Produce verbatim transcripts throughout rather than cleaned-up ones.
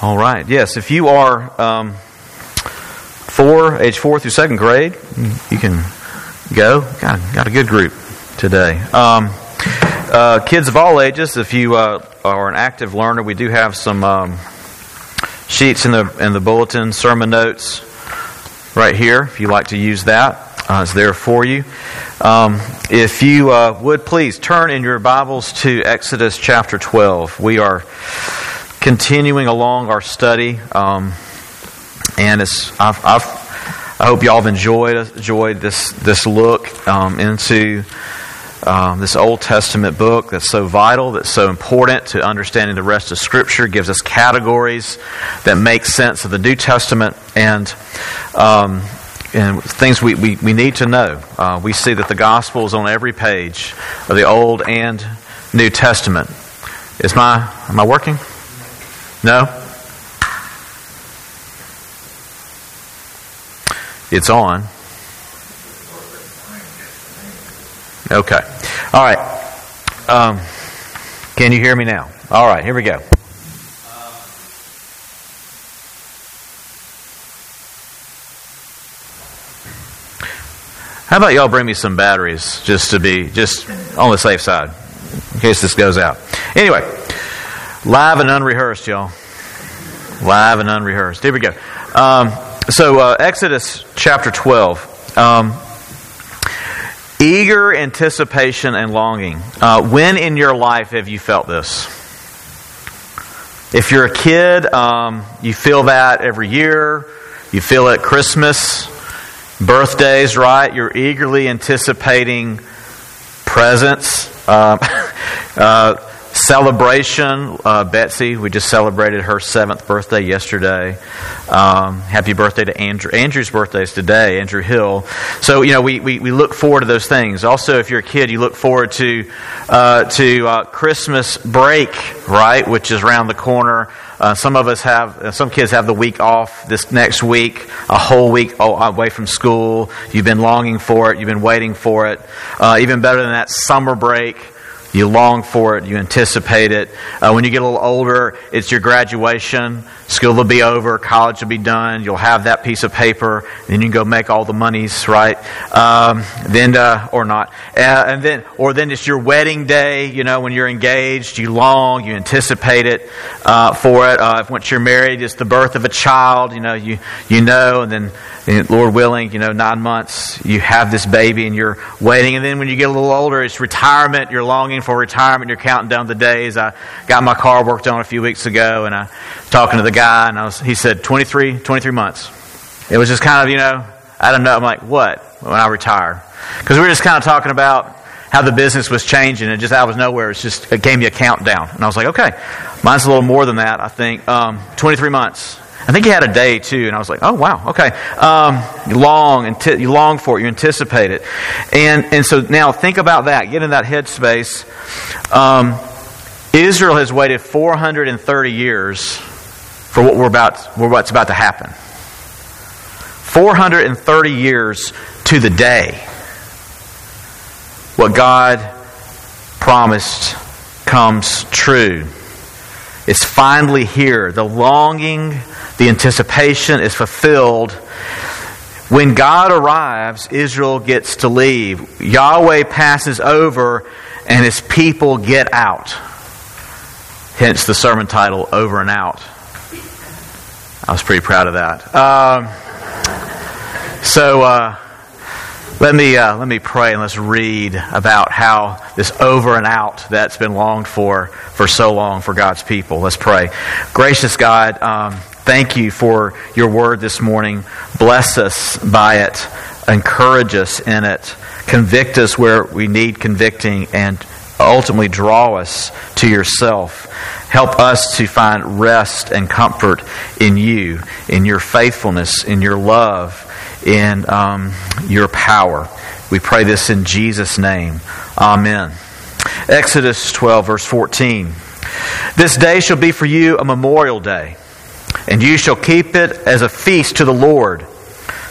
All right. Yes, if you are um, four, age four through second grade, you can go. Got, got a good group today. Um, uh, kids of all ages, if you uh, are an active learner, we do have some um, sheets in the in the bulletin, sermon notes right here. If you like to use that, uh, it's there for you. Um, if you uh, would please turn in your Bibles to Exodus chapter twelve. We are continuing along our study, um, and it's, I've, I've, I hope y'all have enjoyed enjoyed this this look um, into um, this Old Testament book that's so vital, that's so important to understanding the rest of Scripture. It gives us categories that make sense of the New Testament and um, and things we, we, we need to know. Uh, we see that the Gospel is on every page of the Old and New Testament. Is my am I working? No? It's on. Okay. All right. Um, can you hear me now? All right, here we go. How about y'all bring me some batteries just to be just on the safe side in case this goes out. Anyway. Live and unrehearsed, y'all. Live and unrehearsed. Here we go. Um, so, uh, Exodus chapter twelve. Um, eager anticipation and longing. Uh, when in your life have you felt this? If you're a kid, um, you feel that every year. You feel it at Christmas, birthdays, right? You're eagerly anticipating presents. Uh, uh Celebration, uh, Betsy, we just celebrated her seventh birthday yesterday. Um, happy birthday to Andrew. Andrew's birthday is today, Andrew Hill. So, you know, we, we, we look forward to those things. Also, if you're a kid, you look forward to uh, to uh, Christmas break, right, which is around the corner. Uh, some of us have, some kids have the week off this next week, a whole week away from school. You've been longing for it. You've been waiting for it. Uh, even better than that, summer break. You long for it. You anticipate it. Uh, when you get a little older, it's your graduation. School will be over. College will be done. You'll have that piece of paper. Then you can go make all the monies, right? Um, then, uh, or not. Uh, and then, or then it's your wedding day. You know, when you're engaged, you long, you anticipate it uh, for it. Uh, once you're married, it's the birth of a child. You know, you you know, and then, and Lord willing, you know, nine months, you have this baby, and you're waiting. And then when you get a little older, it's retirement. You're longing for retirement. You're counting down the days. I got my car worked on a few weeks ago, and I was talking to the guy, and I was, he said twenty-three, twenty-three months. It was just kind of, you know, I don't know. I'm like, what? When I retire. Because we were just kind of talking about how the business was changing, and just out of nowhere, it's just, it gave me a countdown. And I was like, okay, mine's a little more than that, I think. Um, twenty-three months. I think he had a day, too, and I was like, oh, wow, okay. Um, you long, anti- you long for it, you anticipate it. And and so now think about that. Get in that headspace. Um, Israel has waited four hundred thirty years for what we're about, for what's about to happen. four hundred thirty years to the day. What God promised comes true. It's finally here. The longing, the anticipation is fulfilled. When God arrives, Israel gets to leave. Yahweh passes over, and His people get out. Hence the sermon title, Over and Out. I was pretty proud of that. Um, so uh, let me uh, let me pray and let's read about how this over and out that's been longed for for so long for God's people. Let's pray. Gracious God, um, thank you for your word this morning. Bless us by it. Encourage us in it. Convict us where we need convicting, and ultimately draw us to yourself. Help us to find rest and comfort in you, in your faithfulness, in your love, in um, your power. We pray this in Jesus' name. Amen. Exodus twelve, verse fourteen. This day shall be for you a memorial day, and you shall keep it as a feast to the Lord.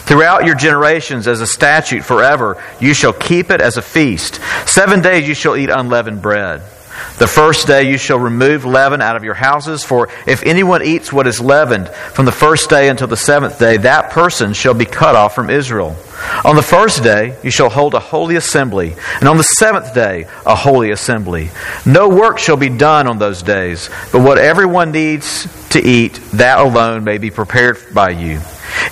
Throughout your generations, as a statute forever, you shall keep it as a feast. Seven days you shall eat unleavened bread. The first day you shall remove leaven out of your houses, for if anyone eats what is leavened from the first day until the seventh day, that person shall be cut off from Israel. On the first day you shall hold a holy assembly, and on the seventh day a holy assembly. No work shall be done on those days, but what everyone needs to eat, that alone may be prepared by you.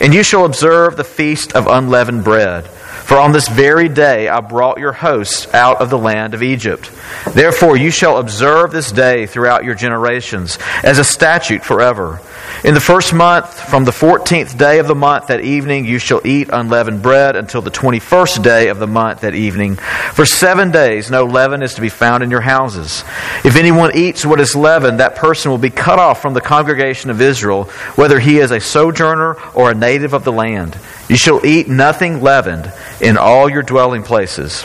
And you shall observe the feast of unleavened bread. For on this very day I brought your hosts out of the land of Egypt. Therefore you shall observe this day throughout your generations as a statute forever. In the first month, from the fourteenth day of the month that evening, you shall eat unleavened bread until the twenty-first day of the month that evening. For seven days no leaven is to be found in your houses. If anyone eats what is leavened, that person will be cut off from the congregation of Israel, whether he is a sojourner or a native of the land. You shall eat nothing leavened. In all your dwelling places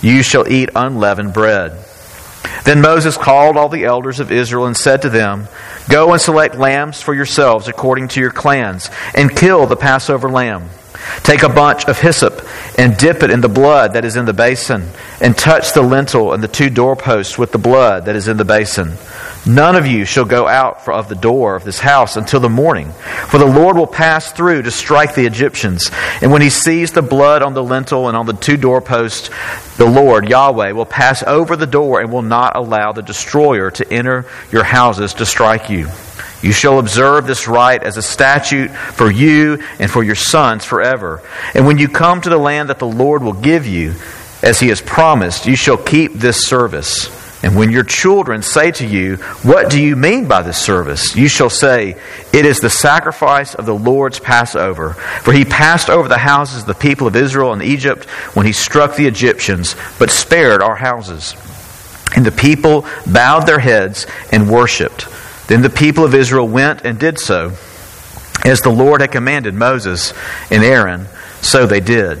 you shall eat unleavened bread. Then Moses called all the elders of Israel and said to them, Go and select lambs for yourselves according to your clans, and kill the Passover lamb. Take a bunch of hyssop and dip it in the blood that is in the basin, and touch the lintel and the two doorposts with the blood that is in the basin. None of you shall go out of the door of this house until the morning, for the Lord will pass through to strike the Egyptians. And when he sees the blood on the lintel and on the two doorposts, the Lord, Yahweh, will pass over the door and will not allow the destroyer to enter your houses to strike you. You shall observe this rite as a statute for you and for your sons forever. And when you come to the land that the Lord will give you, as he has promised, you shall keep this service. And when your children say to you, What do you mean by this service? You shall say, It is the sacrifice of the Lord's Passover. For he passed over the houses of the people of Israel and Egypt when he struck the Egyptians, but spared our houses. And the people bowed their heads and worshipped. Then the people of Israel went and did so, as the Lord had commanded Moses and Aaron, so they did.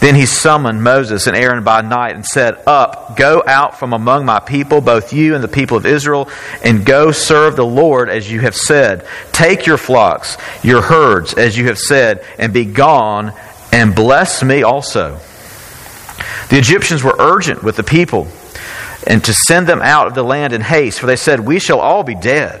Then he summoned Moses and Aaron by night and said, Up, go out from among my people, both you and the people of Israel, and go serve the Lord as you have said. Take your flocks, your herds, as you have said, and be gone, and bless me also. The Egyptians were urgent with the people, and to send them out of the land in haste, for they said, We shall all be dead.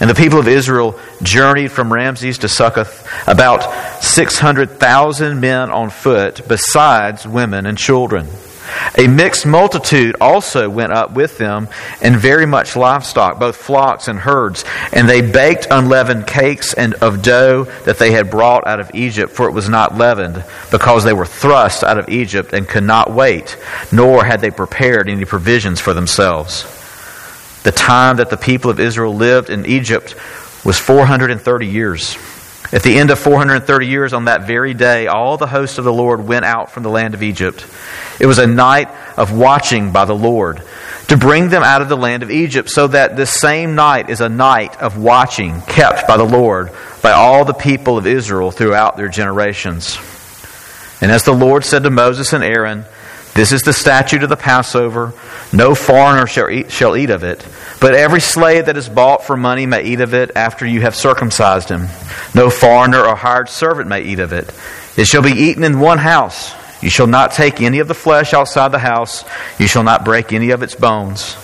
And the people of Israel journeyed from Ramses to Succoth, about six hundred thousand men on foot, besides women and children. A mixed multitude also went up with them, and very much livestock, both flocks and herds. And they baked unleavened cakes and of dough that they had brought out of Egypt, for it was not leavened, because they were thrust out of Egypt and could not wait, nor had they prepared any provisions for themselves. The time that the people of Israel lived in Egypt was four hundred thirty years. At the end of four hundred thirty years, on that very day, all the hosts of the Lord went out from the land of Egypt. It was a night of watching by the Lord to bring them out of the land of Egypt, so that this same night is a night of watching kept by the Lord by all the people of Israel throughout their generations. And as the Lord said to Moses and Aaron, This is the statute of the Passover. No foreigner shall eat, shall eat of it. But every slave that is bought for money may eat of it after you have circumcised him. No foreigner or hired servant may eat of it. It shall be eaten in one house. You shall not take any of the flesh outside the house. You shall not break any of its bones.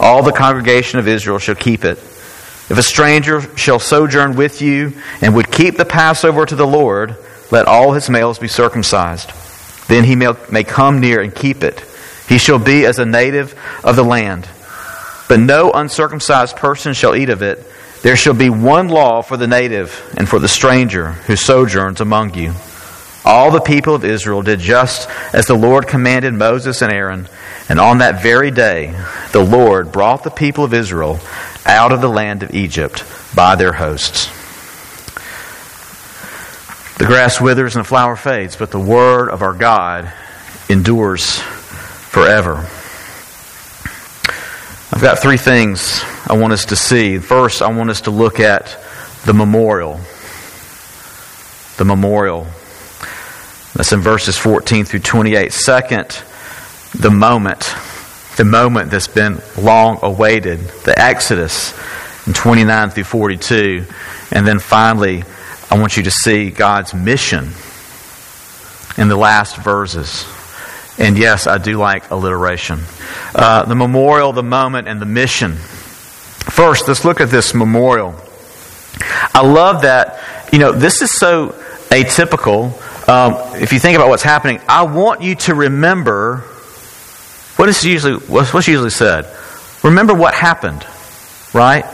All the congregation of Israel shall keep it. If a stranger shall sojourn with you and would keep the Passover to the Lord, let all his males be circumcised. Then he may come near and keep it. He shall be as a native of the land. But no uncircumcised person shall eat of it. There shall be one law for the native and for the stranger who sojourns among you. All the people of Israel did just as the Lord commanded Moses and Aaron. And on that very day, the Lord brought the people of Israel out of the land of Egypt by their hosts. The grass withers and the flower fades, but the word of our God endures forever. I've got three things I want us to see. First, I want us to look at the memorial. The memorial. That's in verses fourteen through twenty-eight. Second, the moment. The moment that's been long awaited. The Exodus in twenty-nine through forty-two. And then finally, I want you to see God's mission in the last verses. And yes, I do like alliteration. Uh, the memorial, the moment, and the mission. First, let's look at this memorial. I love that. You know, this is so atypical. Um, if you think about what's happening, I want you to remember what is usually what's usually said. Remember what happened, right?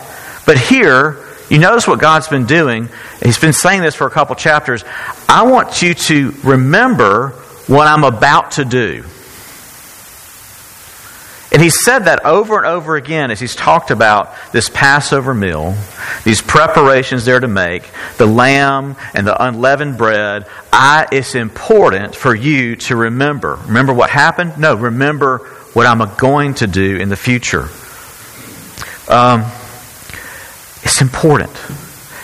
But here, you notice what God's been doing. He's been saying this for a couple chapters. I want you to remember what I'm about to do. And he said that over and over again as he's talked about this Passover meal, these preparations they're to make, the lamb and the unleavened bread. I, it's important for you to remember. Remember what happened? No, remember what I'm going to do in the future. Um, it's important.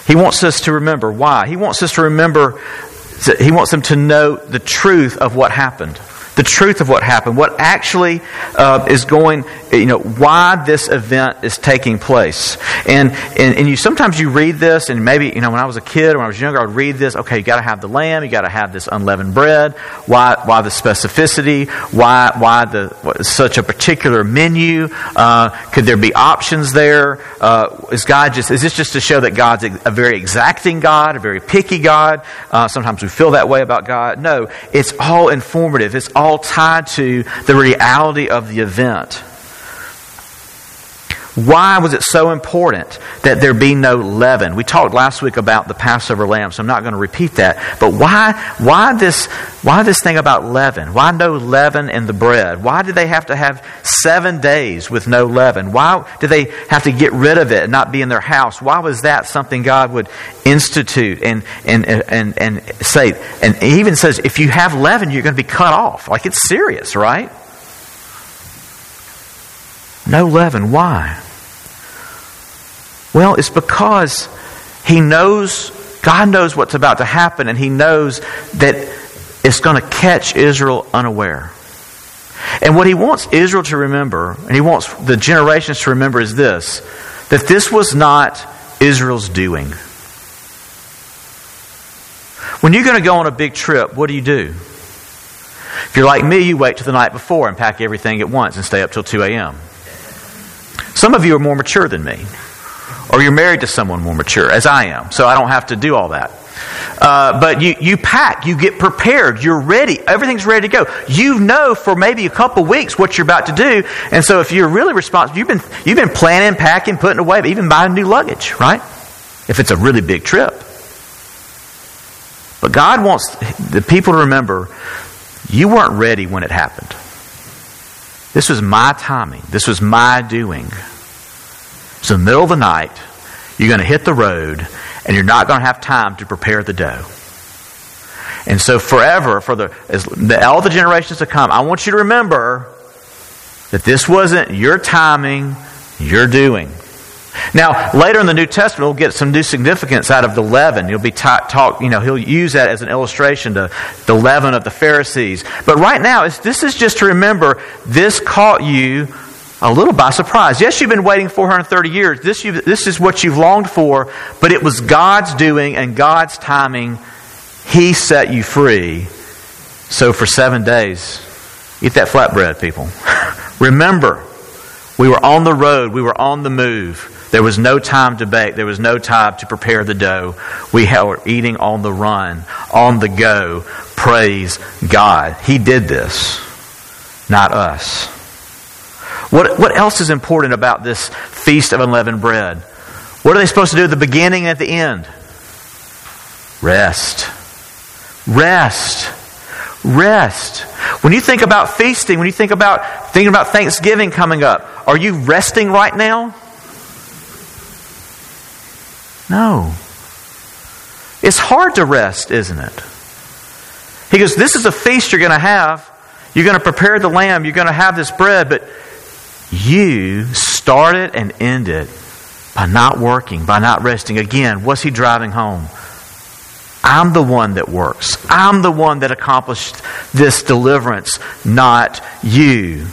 He wants us to remember. Why? He wants us to remember. He wants them to know the truth of what happened. The truth of what happened, what actually uh, is going, you know, why this event is taking place. And, and and you sometimes you read this, and maybe, you know, when I was a kid, when I was younger, I would read this. Okay, you got to have the lamb, you got to have this unleavened bread. Why why the specificity? Why why the why, such a particular menu? Uh, could there be options there? Uh, is God just is this just to show that God's a very exacting God, a very picky God? Uh, sometimes we feel that way about God. No, it's all informative. It's all all tied to the reality of the event. Why was it so important that there be no leaven? We talked last week about the Passover lamb, so I'm not going to repeat that. But why why this why this thing about leaven? Why no leaven in the bread? Why did they have to have seven days with no leaven? Why did they have to get rid of it and not be in their house? Why was that something God would institute and and and, and say? And he even says, if you have leaven, you're going to be cut off. Like, it's serious, right? No leaven. Why? Well, it's because he knows, God knows what's about to happen, and he knows that it's going to catch Israel unaware. And what he wants Israel to remember, and he wants the generations to remember, is this, that this was not Israel's doing. When you're going to go on a big trip, what do you do? If you're like me, you wait till the night before and pack everything at once and stay up till two a.m. Some of you are more mature than me, or you're married to someone more mature, as I am, so I don't have to do all that. Uh, but you, you pack, you get prepared, you're ready, everything's ready to go. You know for maybe a couple weeks what you're about to do, and so if you're really responsible, you've been you've been planning, packing, putting away, but even buying new luggage, right? If it's a really big trip. But God wants the people to remember, you weren't ready when it happened. This was my timing. This was my doing. It's in the middle of the night. You're going to hit the road, and you're not going to have time to prepare the dough. And so forever, for the, as the all the generations to come, I want you to remember that this wasn't your timing, your doing. Now, later in the New Testament, we'll get some new significance out of the leaven. He'll be taught, taught, you know, he'll use that as an illustration to the leaven of the Pharisees. But right now, it's, this is just to remember, this caught you a little by surprise. Yes, you've been waiting four hundred thirty years. This, you, this is what you've longed for, but it was God's doing and God's timing. He set you free. So for seven days, eat that flatbread, people. Remember, we were on the road. We were on the move. There was no time to bake. There was no time to prepare the dough. We were eating on the run, on the go. Praise God. He did this, not us. What, what else is important about this Feast of Unleavened Bread? What are they supposed to do at the beginning and at the end? Rest. Rest. Rest. When you think about feasting, when you think about thinking about Thanksgiving coming up, are you resting right now? No. It's hard to rest, isn't it? He goes, this is a feast you're going to have. You're going to prepare the lamb. You're going to have this bread, but you start it and end it by not working, by not resting. Again, what's he driving home? I'm the one that works. I'm the one that accomplished this deliverance, not you.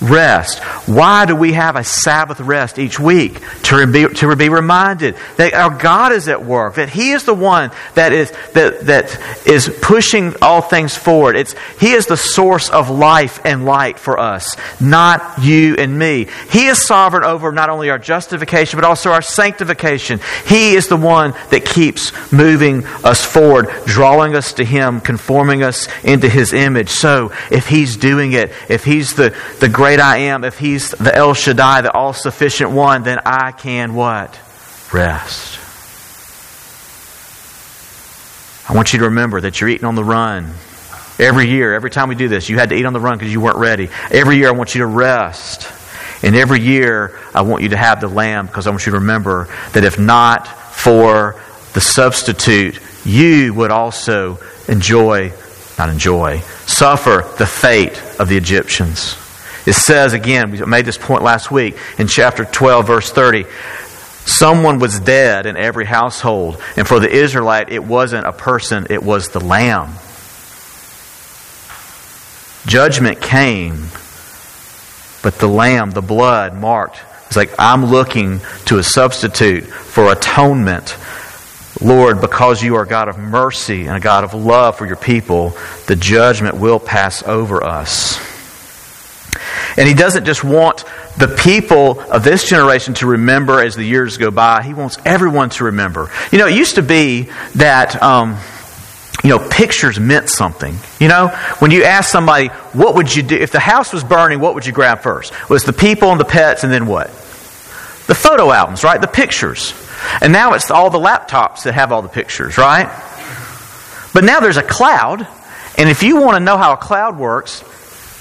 Rest. Why do we have a Sabbath rest each week? To be, to be reminded that our God is at work, that He is the one that is that that is pushing all things forward. It's He is the source of life and light for us, not you and me. He is sovereign over not only our justification but also our sanctification. He is the one that keeps moving us forward, drawing us to Him, conforming us into His image. So if He's doing it, if He's the, the great I am, if He's the El Shaddai, the all-sufficient one, then I can what? Rest. I want you to remember that you're eating on the run. Every year, every time we do this, you had to eat on the run because you weren't ready. Every year I want you to rest. And every year I want you to have the lamb because I want you to remember that if not for the substitute, you would also enjoy, not enjoy, suffer the fate of the Egyptians. It says, again, we made this point last week, in chapter twelve, verse thirty, someone was dead in every household. And for the Israelite, it wasn't a person, it was the lamb. Judgment came, but the lamb, the blood marked. It's like, I'm looking to a substitute for atonement. Lord, because you are a God of mercy and a God of love for your people, the judgment will pass over us. And He doesn't just want the people of this generation to remember as the years go by. He wants everyone to remember. You know, it used to be that, um, you know, pictures meant something. You know, when you ask somebody, what would you do? If the house was burning, what would you grab first? Well, it's the people and the pets and then what? The photo albums, right? The pictures. And now it's all the laptops that have all the pictures, right? But now there's a cloud. And if you want to know how a cloud works,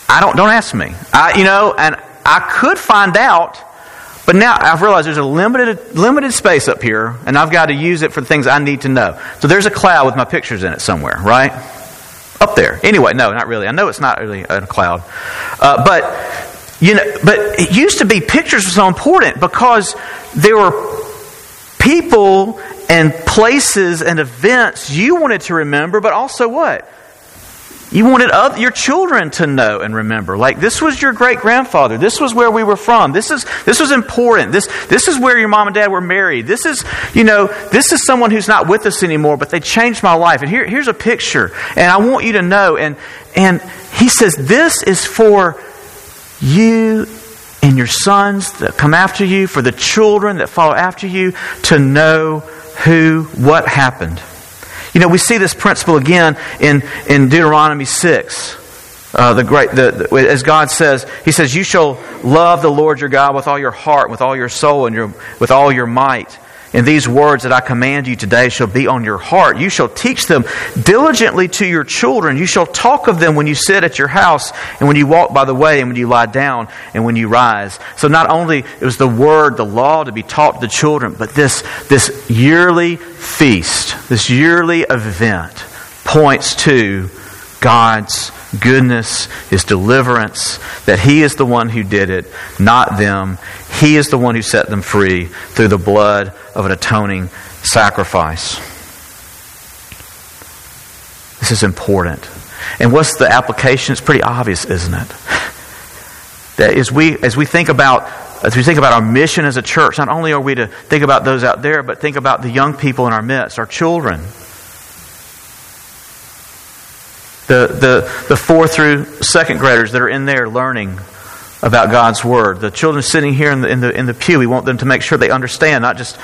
I don't don't ask me. I you know, and I could find out, but now I've realized there's a limited limited space up here, and I've got to use it for the things I need to know. So there's a cloud with my pictures in it somewhere, right? Up there. Anyway, no, not really. I know it's not really a cloud, uh, but you know, but it used to be pictures were so important because there were people and places and events you wanted to remember, but also what? You wanted other, your children to know and remember. Like, this was your great-grandfather. This was where we were from. This is this was important. This this is where your mom and dad were married. This is, you know, this is someone who's not with us anymore, but they changed my life. And here, here's a picture. And I want you to know. And, and he says, this is for you and your sons that come after you, for the children that follow after you, to know who, what happened. You know, we see this principle again in, in Deuteronomy six. Uh, the great, the, the, as God says, He says, "You shall love the Lord your God with all your heart, with all your soul, and your with all your might. And these words that I command you today shall be on your heart. You shall teach them diligently to your children. You shall talk of them when you sit at your house, and when you walk by the way, and when you lie down, and when you rise." So not only it was the word, the law to be taught to the children, but this, this yearly feast, this yearly event points to God's goodness, His deliverance, that He is the one who did it, not them. He is the one who set them free through the blood of an atoning sacrifice. This is important. And what's the application? It's pretty obvious, isn't it? That as we as we think about as we think about our mission as a church, not only are we to think about those out there, but think about the young people in our midst, our children. The, the the fourth through second graders that are in there learning about God's Word. The children sitting here in the in the, in the pew, we want them to make sure they understand, not just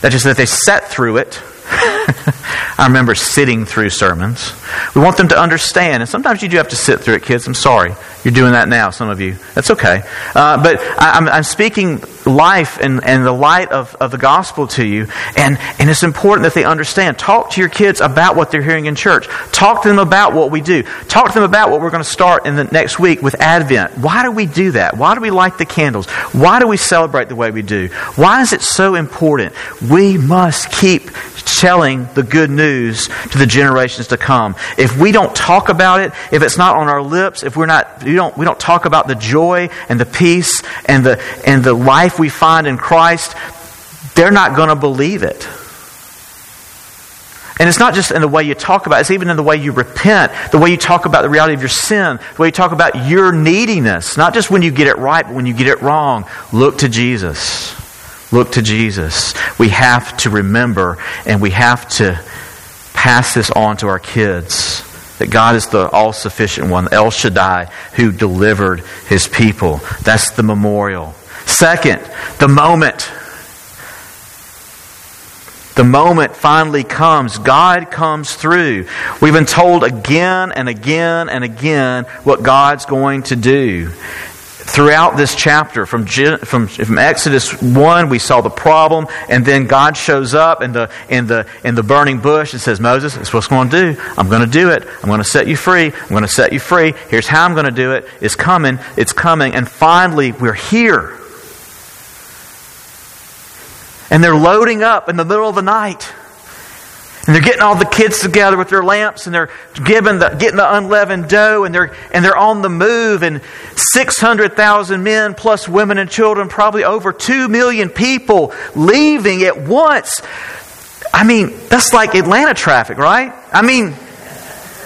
that just that they sat through it. I remember sitting through sermons. We want them to understand. And sometimes you do have to sit through it, kids. I'm sorry. You're doing that now, some of you. That's okay. Uh, but I, I'm, I'm speaking life and, and the light of, of the gospel to you. And, and it's important that they understand. Talk to your kids about what they're hearing in church. Talk to them about what we do. Talk to them about what we're going to start in the next week with Advent. Why do we do that? Why do we light the candles? Why do we celebrate the way we do? Why is it so important? We must keep telling the good news to the generations to come. If we don't talk about it, if it's not on our lips, if we're not... We don't, we don't talk about the joy and the peace and the and the life we find in Christ, they're not going to believe it. And it's not just in the way you talk about it, it's even in the way you repent, the way you talk about the reality of your sin, the way you talk about your neediness. Not just when you get it right, but when you get it wrong. Look to Jesus. Look to Jesus. We have to remember and we have to pass this on to our kids. That God is the all-sufficient one, El Shaddai, who delivered His people. That's the memorial. Second, the moment. The moment finally comes. God comes through. We've been told again and again and again what God's going to do. Throughout this chapter, from, from from Exodus one, we saw the problem, and then God shows up in the in the in the burning bush and says, "Moses, it's what's going to do. I'm going to do it. I'm going to set you free. I'm going to set you free. Here's how I'm going to do it. It's coming. It's coming." And finally, we're here, and they're loading up in the middle of the night. And they're getting all the kids together with their lamps, and they're giving the, getting the unleavened dough, and they're and they're on the move. And six hundred thousand men plus women and children, probably over two million people leaving at once. I mean, that's like Atlanta traffic, right? I mean,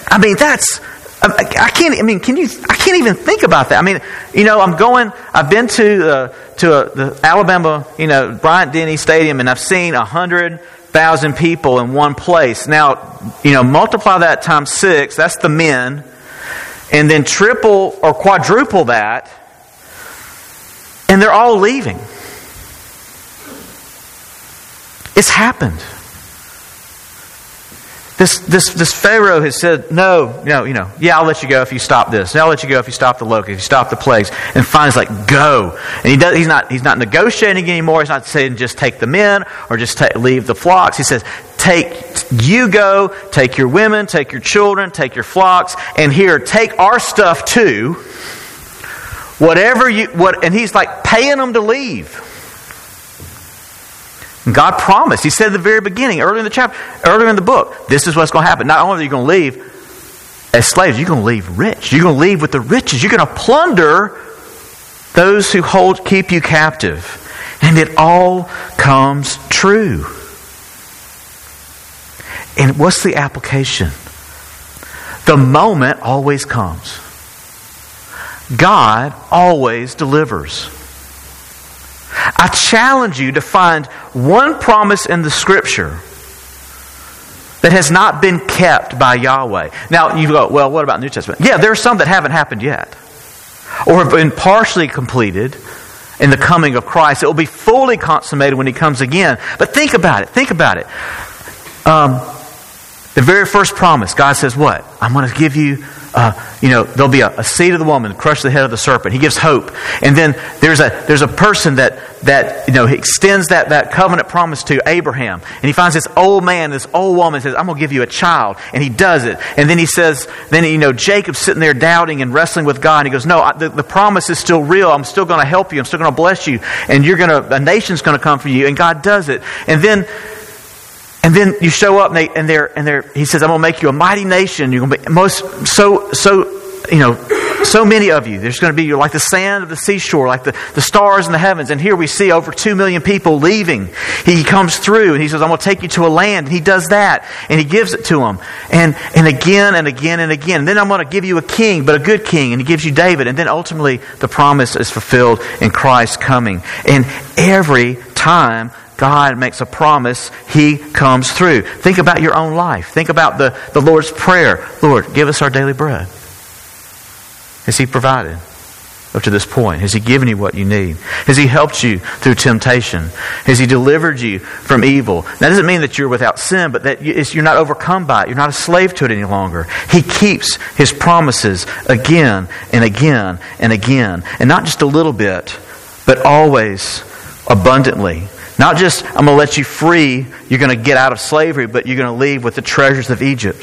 I mean that's... I can't. I mean, can you? I can't even think about that. I mean, you know, I'm going. I've been to uh, to uh, the Alabama, you know, Bryant-Denny Stadium, and I've seen a hundred thousand people in one place. Now, you know, multiply that times six. That's the men, and then triple or quadruple that, and they're all leaving. It's happened. This this this Pharaoh has said, no, no, you know, yeah, I'll let you go if you stop this. I'll let you go if you stop the locusts, if you stop the plagues. And finally, he's like, go. And he does. He's not. He's not negotiating anymore. He's not saying just take the men or just take, leave the flocks. He says, take you go, take your women, take your children, take your flocks, and here, take our stuff too. Whatever you what, and he's like paying them to leave. God promised. He said at the very beginning, earlier in the chapter, earlier in the book, this is what's going to happen. Not only are you going to leave as slaves, you're going to leave rich. You're going to leave with the riches. You're going to plunder those who hold, keep you captive. And it all comes true. And what's the application? The moment always comes. God always delivers. I challenge you to find one promise in the Scripture that has not been kept by Yahweh. Now, you go, well, what about New Testament? Yeah, there are some that haven't happened yet or have been partially completed in the coming of Christ. It will be fully consummated when He comes again. But think about it. Think about it. Um, the very first promise, God says what? I'm going to give you... Uh, you know, there'll be a, a seed of the woman, crush the head of the serpent. He gives hope. And then there's a there's a person that, that you know, he extends that, that covenant promise to Abraham. And he finds this old man, this old woman, says, I'm going to give you a child. And he does it. And then he says, then, you know, Jacob's sitting there doubting and wrestling with God. And he goes, no, I, the, the promise is still real. I'm still going to help you. I'm still going to bless you. And you're going to, a nation's going to come for you. And God does it. And then... And then you show up, and they and they're and they're. He says, "I'm going to make you a mighty nation. You're going to be most so so you know so many of you. There's going to be you're like the sand of the seashore, like the, the stars in the heavens." And here we see over two million people leaving. He comes through, and he says, "I'm going to take you to a land." And he does that, and he gives it to them, and and again and again and again. And then I'm going to give you a king, but a good king, and he gives you David. And then ultimately, the promise is fulfilled in Christ coming. And every time God makes a promise, He comes through. Think about your own life. Think about the, the Lord's Prayer. Lord, give us our daily bread. Has He provided? up to this point? Has He given you what you need? Has He helped you through temptation? Has He delivered you from evil? That doesn't mean that you're without sin, but that you're not overcome by it. You're not a slave to it any longer. He keeps His promises again and again and again. And not just a little bit, but always abundantly. Not just, I'm going to let you free, you're going to get out of slavery, but you're going to leave with the treasures of Egypt.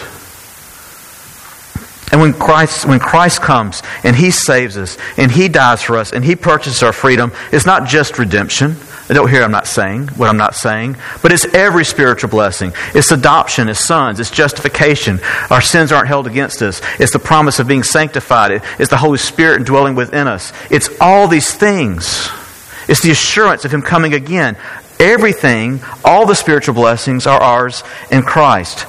And when Christ when Christ comes and He saves us and He dies for us and He purchases our freedom, it's not just redemption. I don't hear I'm not saying what I'm not saying, but it's every spiritual blessing. It's adoption as sons. It's justification. Our sins aren't held against us. It's the promise of being sanctified. It's the Holy Spirit dwelling within us. It's all these things. It's the assurance of Him coming again. Everything, all the spiritual blessings are ours in Christ.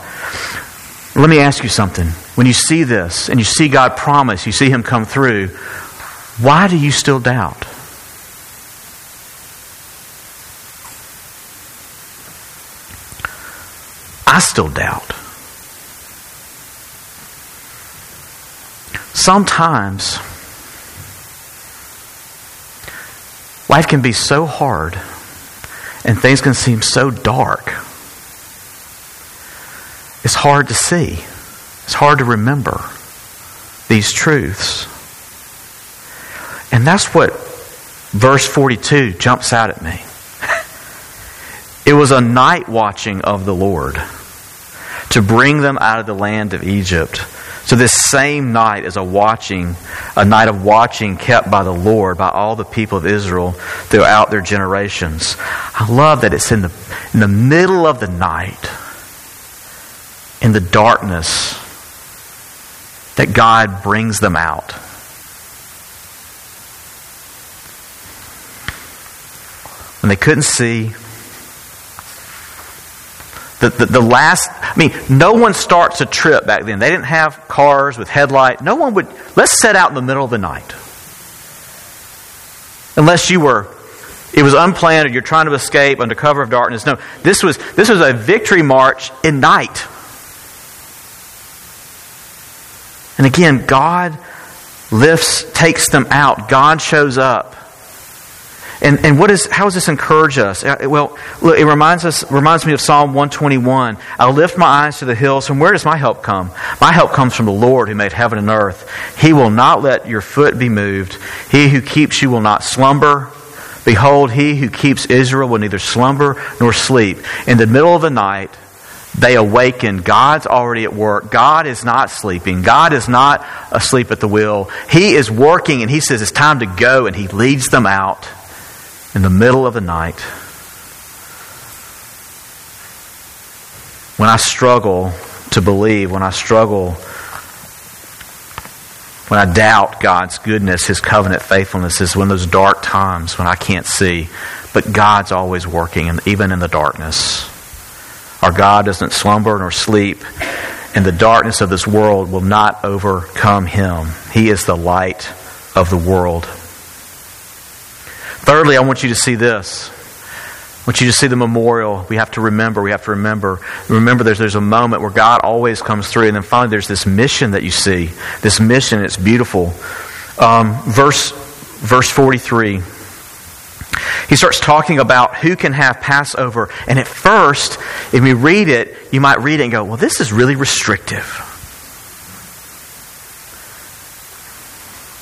Let me ask you something. When you see this and you see God promise, you see Him come through, why do you still doubt? I still doubt. Sometimes life can be so hard and things can seem so dark. It's hard to see. It's hard to remember these truths. And that's what verse forty-two jumps out at me. It was a night watching of the Lord to bring them out of the land of Egypt. So this same night is a watching, a night of watching kept by the Lord, by all the people of Israel throughout their generations. I love that it's in the, in the middle of the night, in the darkness, that God brings them out. When they couldn't see, the, the, the last, I mean, no one starts a trip back then. They didn't have cars with headlights. No one would, let's set out in the middle of the night. Unless you were, it was unplanned or you're trying to escape under cover of darkness. No, this was this was a victory march in night. And again, God lifts, takes them out. God shows up. And and what is how does this encourage us? Well, look, it reminds us reminds me of Psalm one twenty-one. I lift my eyes to the hills. From where does my help come? My help comes from the Lord who made heaven and earth. He will not let your foot be moved. He who keeps you will not slumber. Behold, He who keeps Israel will neither slumber nor sleep. In the middle of the night, they awaken. God's already at work. God is not sleeping. God is not asleep at the wheel. He is working, and He says it's time to go, and He leads them out in the middle of the night. When I struggle to believe, when I struggle, when I doubt God's goodness, His covenant faithfulness, is one of those dark times when I can't see. But God's always working, and even in the darkness. Our God doesn't slumber nor sleep, and the darkness of this world will not overcome Him. He is the light of the world. Thirdly, I want you to see this. I want you to see the memorial. We have to remember. We have to remember. Remember, there's, there's a moment where God always comes through, and then finally there's this mission that you see. This mission, it's beautiful. Um, verse, verse forty-three. He starts talking about who can have Passover. And at first, if we read it, you might read it and go, well, this is really restrictive.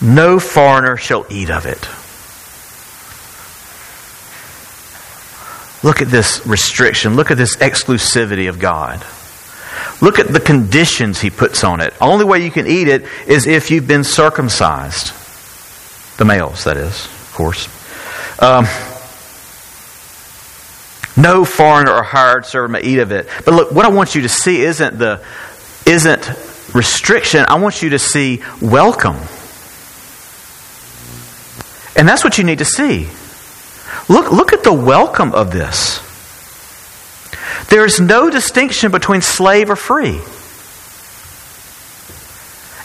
No foreigner shall eat of it. Look at this restriction. Look at this exclusivity of God. Look at the conditions He puts on it. Only way you can eat it is if you've been circumcised. The males, that is, of course. Um, no foreigner or hired servant may eat of it. But look, what I want you to see isn't the isn't restriction. I want you to see welcome. And that's what you need to see. Look, look at the welcome of this. There is no distinction between slave or free.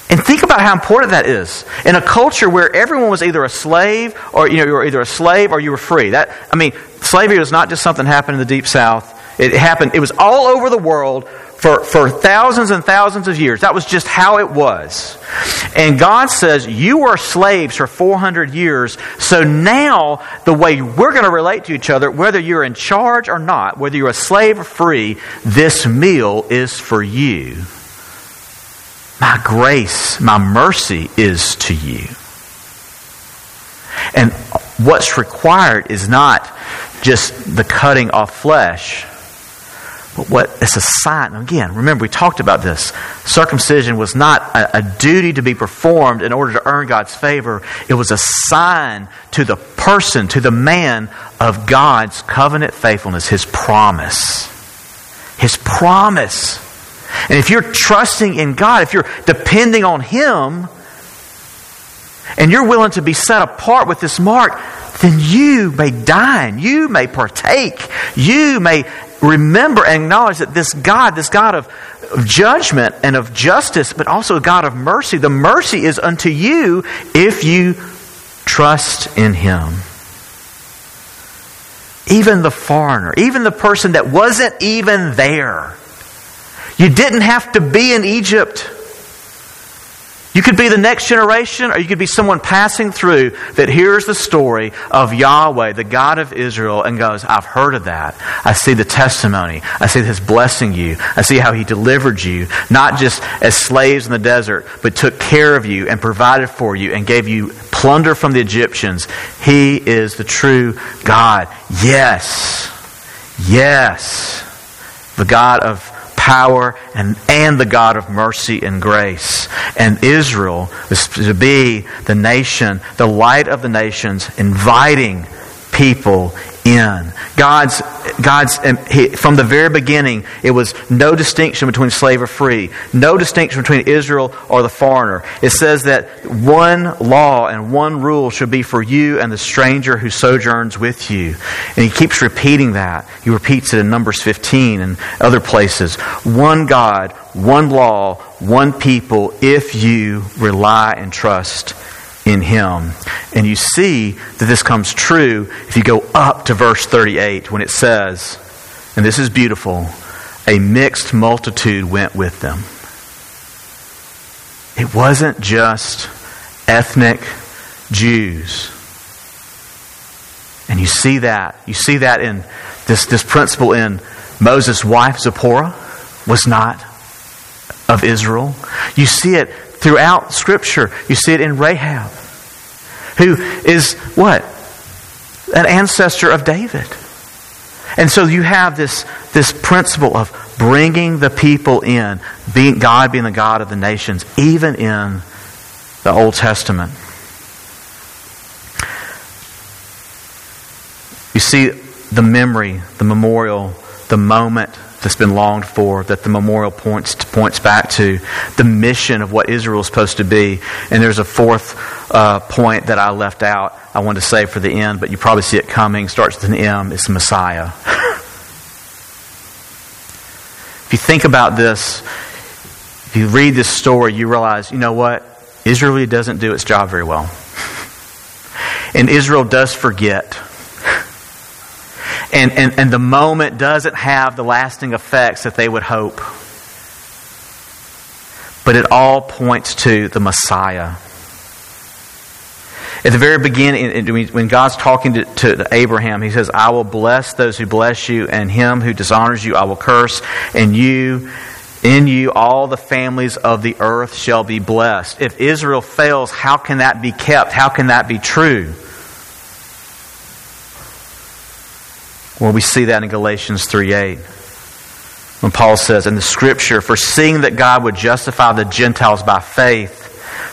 And think about how important that is. In a culture where everyone was either a slave, or you know, you were either a slave or you were free. That I mean, slavery was not just something that happened in the Deep South. It happened, it was all over the world for, for thousands and thousands of years. That was just how it was. And God says, you were slaves for four hundred years, so now the way we're going to relate to each other, whether you're in charge or not, whether you're a slave or free, this meal is for you. My grace, my mercy is to you. And what's required is not just the cutting off flesh, but what it's a sign. Again, remember we talked about this. Circumcision was not a, a duty to be performed in order to earn God's favor. It was a sign to the person, to the man, of God's covenant faithfulness, His promise. His promise. And if you're trusting in God, if you're depending on Him, and you're willing to be set apart with this mark, then you may dine, you may partake, you may remember and acknowledge that this God, this God of judgment and of justice, but also a God of mercy, the mercy is unto you if you trust in Him. Even the foreigner, even the person that wasn't even there. You didn't have to be in Egypt. You could be the next generation, or you could be someone passing through that hears the story of Yahweh, the God of Israel, and goes, I've heard of that. I see the testimony. I see His blessing you. I see how He delivered you, not just as slaves in the desert, but took care of you and provided for you and gave you plunder from the Egyptians. He is the true God. Yes. Yes. The God of power and, and the God of mercy and grace. And Israel is to be the nation, the light of the nations, inviting people in. God's, God's he, from the very beginning, it was no distinction between slave or free, no distinction between Israel or the foreigner. It says that one law and one rule should be for you and the stranger who sojourns with you. And He keeps repeating that. He repeats it in Numbers fifteen and other places. One God, one law, one people, if you rely and trust in Him. And you see that this comes true if you go up to verse thirty-eight when it says, and this is beautiful, a mixed multitude went with them. It wasn't just ethnic Jews. And you see that. You see that in this, this principle in Moses' wife Zipporah was not of Israel. You see it throughout Scripture. You see it in Rahab, who is what? An ancestor of David. And so you have this, this principle of bringing the people in, being God being the God of the nations, even in the Old Testament. You see the memory, the memorial, the moment that's been longed for, that the memorial points points back to, the mission of what Israel is supposed to be. And there's a fourth uh, point that I left out, I wanted to save for the end, but you probably see it coming. Starts with an M, it's Messiah. If you think about this, if you read this story, you realize, you know what? Israel really doesn't do its job very well. And Israel does forget. And, and and the moment doesn't have the lasting effects that they would hope. But it all points to the Messiah. At the very beginning, when God's talking to, to Abraham, He says, I will bless those who bless you, and him who dishonors you I will curse, and you... in you all the families of the earth shall be blessed. If Israel fails, how can that be kept? How can that be true? Well, we see that in Galatians three eight. When Paul says, in the Scripture, foreseeing that God would justify the Gentiles by faith,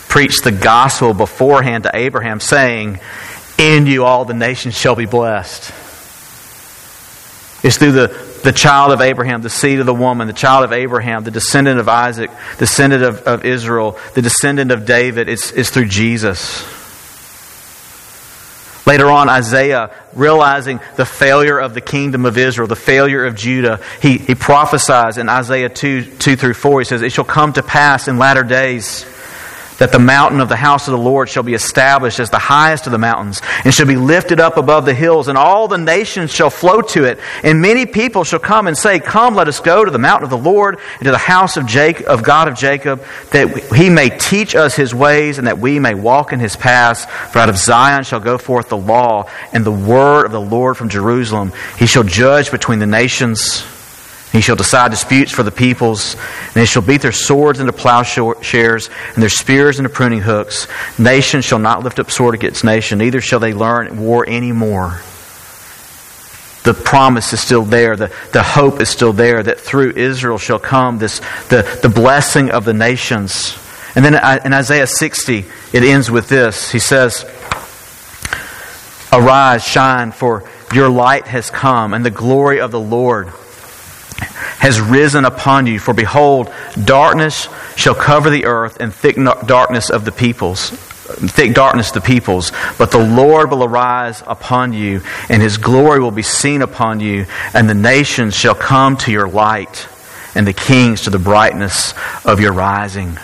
preached the gospel beforehand to Abraham, saying, in you all the nations shall be blessed. It's through the, the child of Abraham, the seed of the woman, the child of Abraham, the descendant of Isaac, descendant of, of Israel, the descendant of David. It's, it's through Jesus. Later on, Isaiah, realizing the failure of the kingdom of Israel, the failure of Judah, he, he prophesies in Isaiah two, two through four, he says, it shall come to pass in latter days that the mountain of the house of the Lord shall be established as the highest of the mountains, and shall be lifted up above the hills, and all the nations shall flow to it. And many people shall come and say, Come, let us go to the mountain of the Lord, and to the house of Jacob, of God of Jacob, that he may teach us his ways, and that we may walk in his paths. For out of Zion shall go forth the law, and the word of the Lord from Jerusalem. He shall judge between the nations. He shall decide disputes for the peoples, and they shall beat their swords into plowshares, and their spears into pruning hooks. Nation shall not lift up sword against nation, neither shall they learn war any more. The promise is still there, the, the hope is still there, that through Israel shall come this the, the blessing of the nations. And then in Isaiah sixty, it ends with this. He says, Arise, shine, for your light has come, and the glory of the Lord has risen upon you. For behold, darkness shall cover the earth, and thick darkness of the peoples, thick darkness of the peoples. But the Lord will arise upon you, and his glory will be seen upon you, and the nations shall come to your light, and the kings to the brightness of your rising.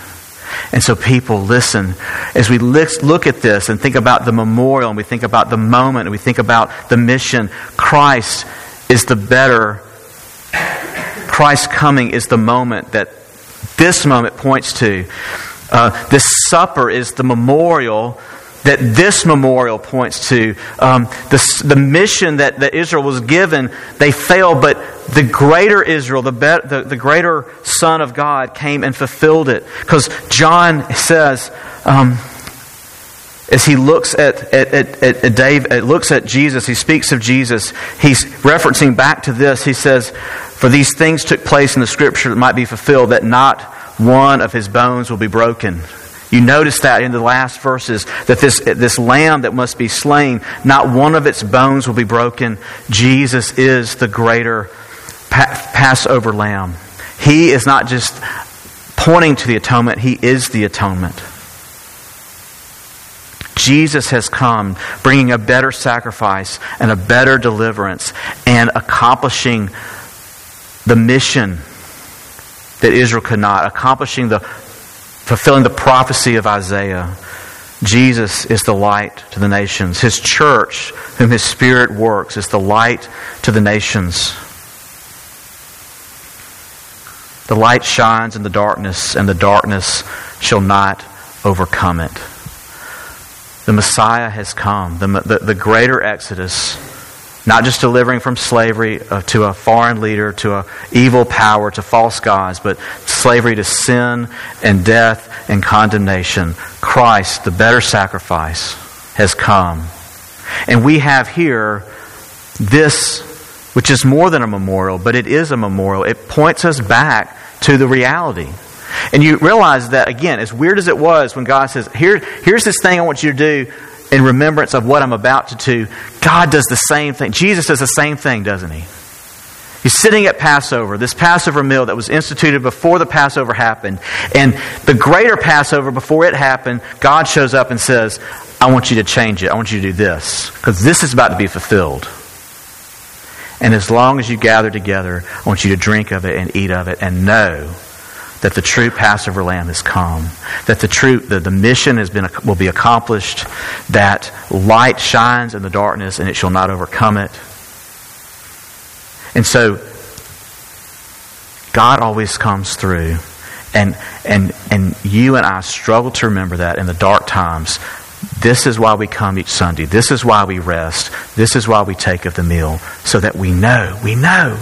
And so people, listen, as we look at this and think about the memorial, and we think about the moment, and we think about the mission, Christ is the better Christ's coming is the moment that this moment points to. Uh, this supper is the memorial that this memorial points to. Um, the, the mission that, that Israel was given, they failed, but the greater Israel, the, be, the, the greater Son of God came and fulfilled it. Because John says, um, as he looks at at at, at, David, at looks at Jesus, he speaks of Jesus. He's referencing back to this. He says, For these things took place in the Scripture that might be fulfilled, that not one of his bones will be broken. You notice that in the last verses, that this, this lamb that must be slain, not one of its bones will be broken. Jesus is the greater pa- Passover lamb. He is not just pointing to the atonement, he is the atonement. Jesus has come, bringing a better sacrifice and a better deliverance, and accomplishing the mission that Israel could not, accomplishing the fulfilling the prophecy of Isaiah. Jesus is the light to the nations. His church, whom his Spirit works, is the light to the nations. The light shines in the darkness, and the darkness shall not overcome it. The Messiah has come. The, the, the greater Exodus, not just delivering from slavery to a foreign leader, to an evil power, to false gods, but slavery to sin and death and condemnation. Christ, the better sacrifice, has come. And we have here this, which is more than a memorial, but it is a memorial. It points us back to the reality. And you realize that, again, as weird as it was when God says, Here, here's this thing I want you to do, in remembrance of what I'm about to do, God does the same thing. Jesus does the same thing, doesn't he? He's sitting at Passover, this Passover meal that was instituted before the Passover happened. And the greater Passover, before it happened, God shows up and says, I want you to change it. I want you to do this, because this is about to be fulfilled. And as long as you gather together, I want you to drink of it and eat of it and know that the true Passover Lamb has come, that the true the, the mission has been will be accomplished, that light shines in the darkness and it shall not overcome it. And so, God always comes through, and and and you and I struggle to remember that in the dark times. This is why we come each Sunday. This is why we rest. This is why we take of the meal, so that we know, we know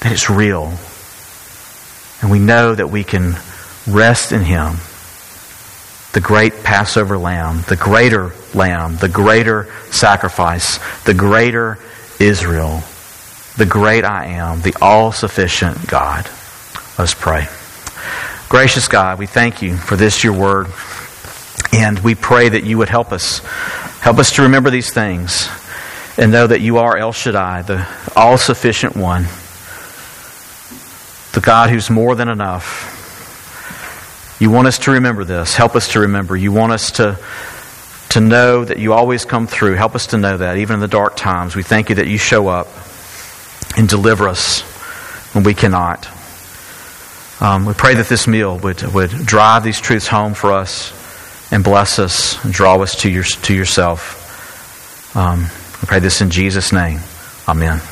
that it's real. And we know that we can rest in him, the great Passover lamb, the greater lamb, the greater sacrifice, the greater Israel, the great I am, the all-sufficient God. Let's pray. Gracious God, we thank you for this, your word, and we pray that you would help us. Help us to remember these things and know that you are El Shaddai, the all-sufficient one, the God who's more than enough. You want us to remember this. Help us to remember. You want us to, to know that you always come through. Help us to know that, even in the dark times. We thank you that you show up and deliver us when we cannot. Um, we pray that this meal would, would drive these truths home for us and bless us and draw us to your, to yourself. Um, we pray this in Jesus' name. Amen.